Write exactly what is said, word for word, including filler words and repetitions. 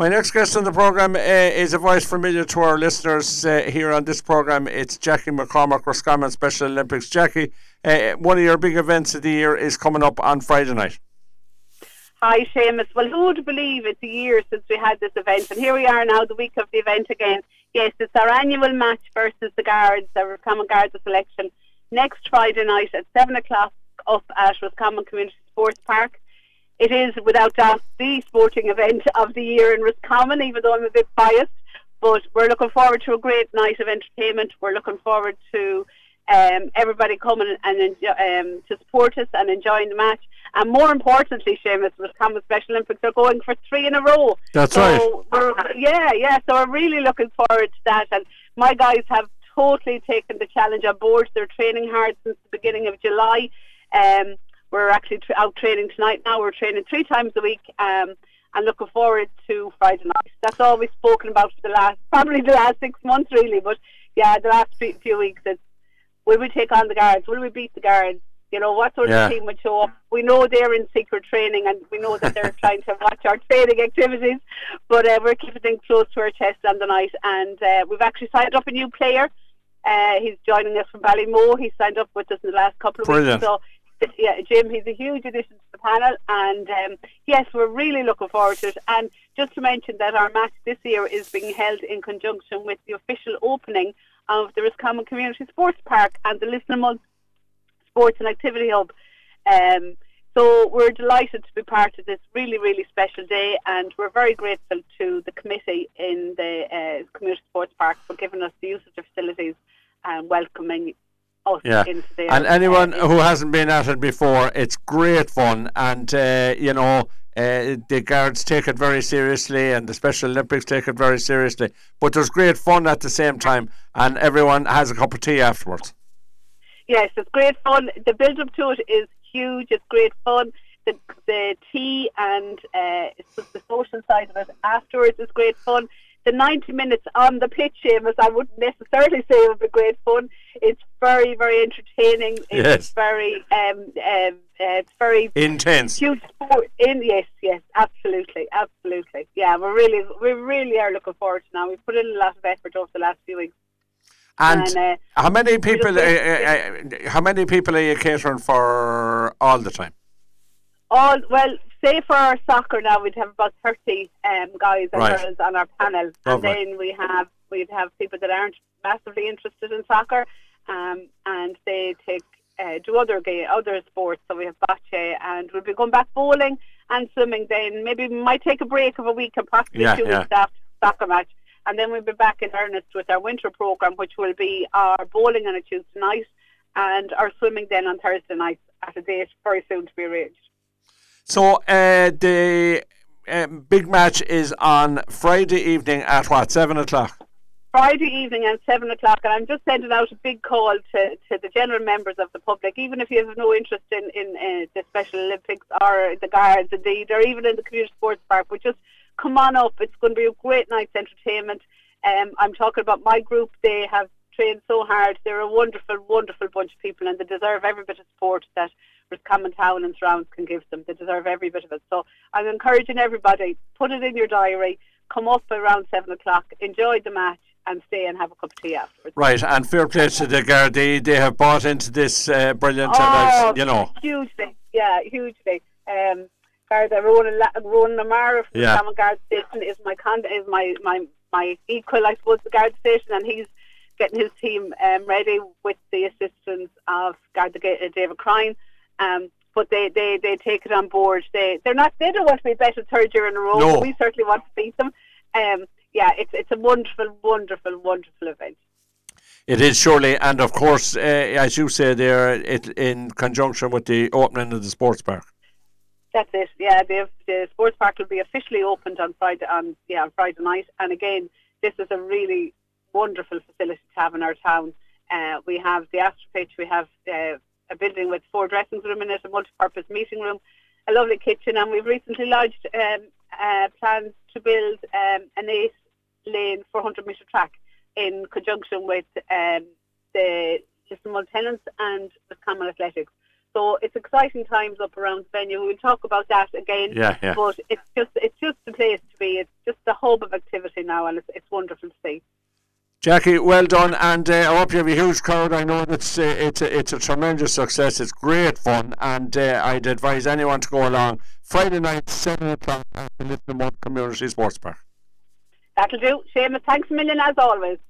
My next guest on the programme uh, is a voice familiar to our listeners uh, here on this programme. It's Jackie McCormack, Roscommon Special Olympics. Jackie, uh, one of your big events of the year is coming up on Friday night. Hi, Seamus. Well, who would believe it's a year since we had this event? And here we are now, the week of the event again. Yes, it's our annual match versus the Guards, our Roscommon Guards selection, next Friday night at seven o'clock up at Roscommon Community Sports Park. It is, without doubt, the sporting event of the year in Roscommon, even though I'm a bit biased. But we're looking forward to a great night of entertainment. We're looking forward to um, everybody coming and um, to support us and enjoying the match. And more importantly, Seamus, Roscommon Special Olympics are going for three in a row. That's so right. We're, yeah, yeah. So we're really looking forward to that. And my guys have totally taken the challenge on board. They're training hard since the beginning of July. Um, We're actually tra- out training tonight now. We're training three times a week um, and looking forward to Friday night. That's all we've spoken about for the last, probably the last six months really, but yeah, the last few, few weeks. It's, will we take on the Guards? Will we beat the Guards? You know, what sort yeah. of team would show up? We know they're in secret training and we know that they're trying to watch our training activities, but uh, we're keeping things close to our chest on the night. And uh, we've actually signed up a new player. Uh, he's joining us from Ballymoe. He signed up with us in the last couple of Brilliant. weeks. So, yeah, Jim, he's a huge addition to the panel, and um, yes, we're really looking forward to it. And just to mention that our match this year is being held in conjunction with the official opening of the Roscommon Community Sports Park and the Lisnamult Sports and Activity Hub. Um, so we're delighted to be part of this really, really special day, and we're very grateful to the committee in the uh, Community Sports Park for giving us the use of the facilities and welcoming Yeah, their, and anyone uh, who hasn't been at it before, it's great fun, and uh, you know uh, the Guards take it very seriously, and the Special Olympics take it very seriously. But there's great fun at the same time, and everyone has a cup of tea afterwards. Yes, it's great fun. The build-up to it is huge. It's great fun. The the tea and uh, it's just the social side of it afterwards is great fun. The ninety minutes on the pitch, Seamus, I wouldn't necessarily say it would be great fun. It's very, very entertaining. It's yes. very, um, um, uh, very intense. Huge sport. In yes, yes, absolutely, absolutely. Yeah, we really, we really are looking forward to now. We've put in a lot of effort over the last few weeks. And, and uh, how many people? Uh, uh, how many people are you catering for all the time? All well. Say for our soccer now, we'd have about thirty um, guys and right. girls on our panel, and Lovely. then we have we'd have people that aren't massively interested in soccer, um, and they take uh, do other gay, other sports. So we have bocce, and we'll be going back bowling and swimming. Then maybe we might take a break of a week and possibly yeah, two yeah. weeks after the soccer match, and then we'll be back in earnest with our winter program, which will be our bowling on a Tuesday night and our swimming then on Thursday night at a date very soon to be arranged. So uh, the uh, big match is on Friday evening at what, seven o'clock? Friday evening at seven o'clock, and I'm just sending out a big call to, to the general members of the public, even if you have no interest in, in uh, the Special Olympics or the Guards indeed, or even in the Community Sports Park, but just come on up. It's going to be a great night's entertainment. Um, I'm talking about my group. They have trained so hard. They're a wonderful, wonderful bunch of people, and they deserve every bit of support that Roscommon Town and surrounds can give them. They deserve every bit of it. So I'm encouraging everybody, put it in your diary, come up around seven o'clock, enjoy the match and stay and have a cup of tea afterwards. Right, and fair play to the Gardai. They have bought into this uh, brilliant oh, you know. hugely, yeah, hugely. Um, Gardai, Rowan, Rowan Lamara from yeah. Roscommon Guard Station is my, con- is my, my, my equal, I suppose, the Guard Station, and he's getting his team um, ready with the assistance of Gardai, David Crine. Um, but they, they, they take it on board. They they're not they don't want to be better third year in a row. No. But we certainly want to beat them. Um, yeah, it's it's a wonderful, wonderful, wonderful event. It is surely, and of course, uh, as you say, they're it in conjunction with the opening of the sports park. That's it. Yeah, the the sports park will be officially opened on Friday on yeah on Friday night. And again, this is a really wonderful facility to have in our town. Uh, we have the Astro Pitch. We have uh, a building with four dressing rooms in it, a multi-purpose meeting room, a lovely kitchen, and we've recently lodged um, uh, plans to build um, an eight-lane four hundred metre track in conjunction with um, the Lisnamult Tenants and the Camel Athletics. So it's exciting times up around the venue. We'll talk about that again, yeah, yeah. but it's just it's just the place to be. It's just the hub of activity now, and it's, it's wonderful to see. Jackie, well done, and uh, I hope you have a huge crowd. I know it's uh, it's a, it's a tremendous success. It's great fun, and uh, I'd advise anyone to go along Friday night, seven o'clock at the Lisnamult Community Sports Park. That'll do, Seamus. Thanks a million as always.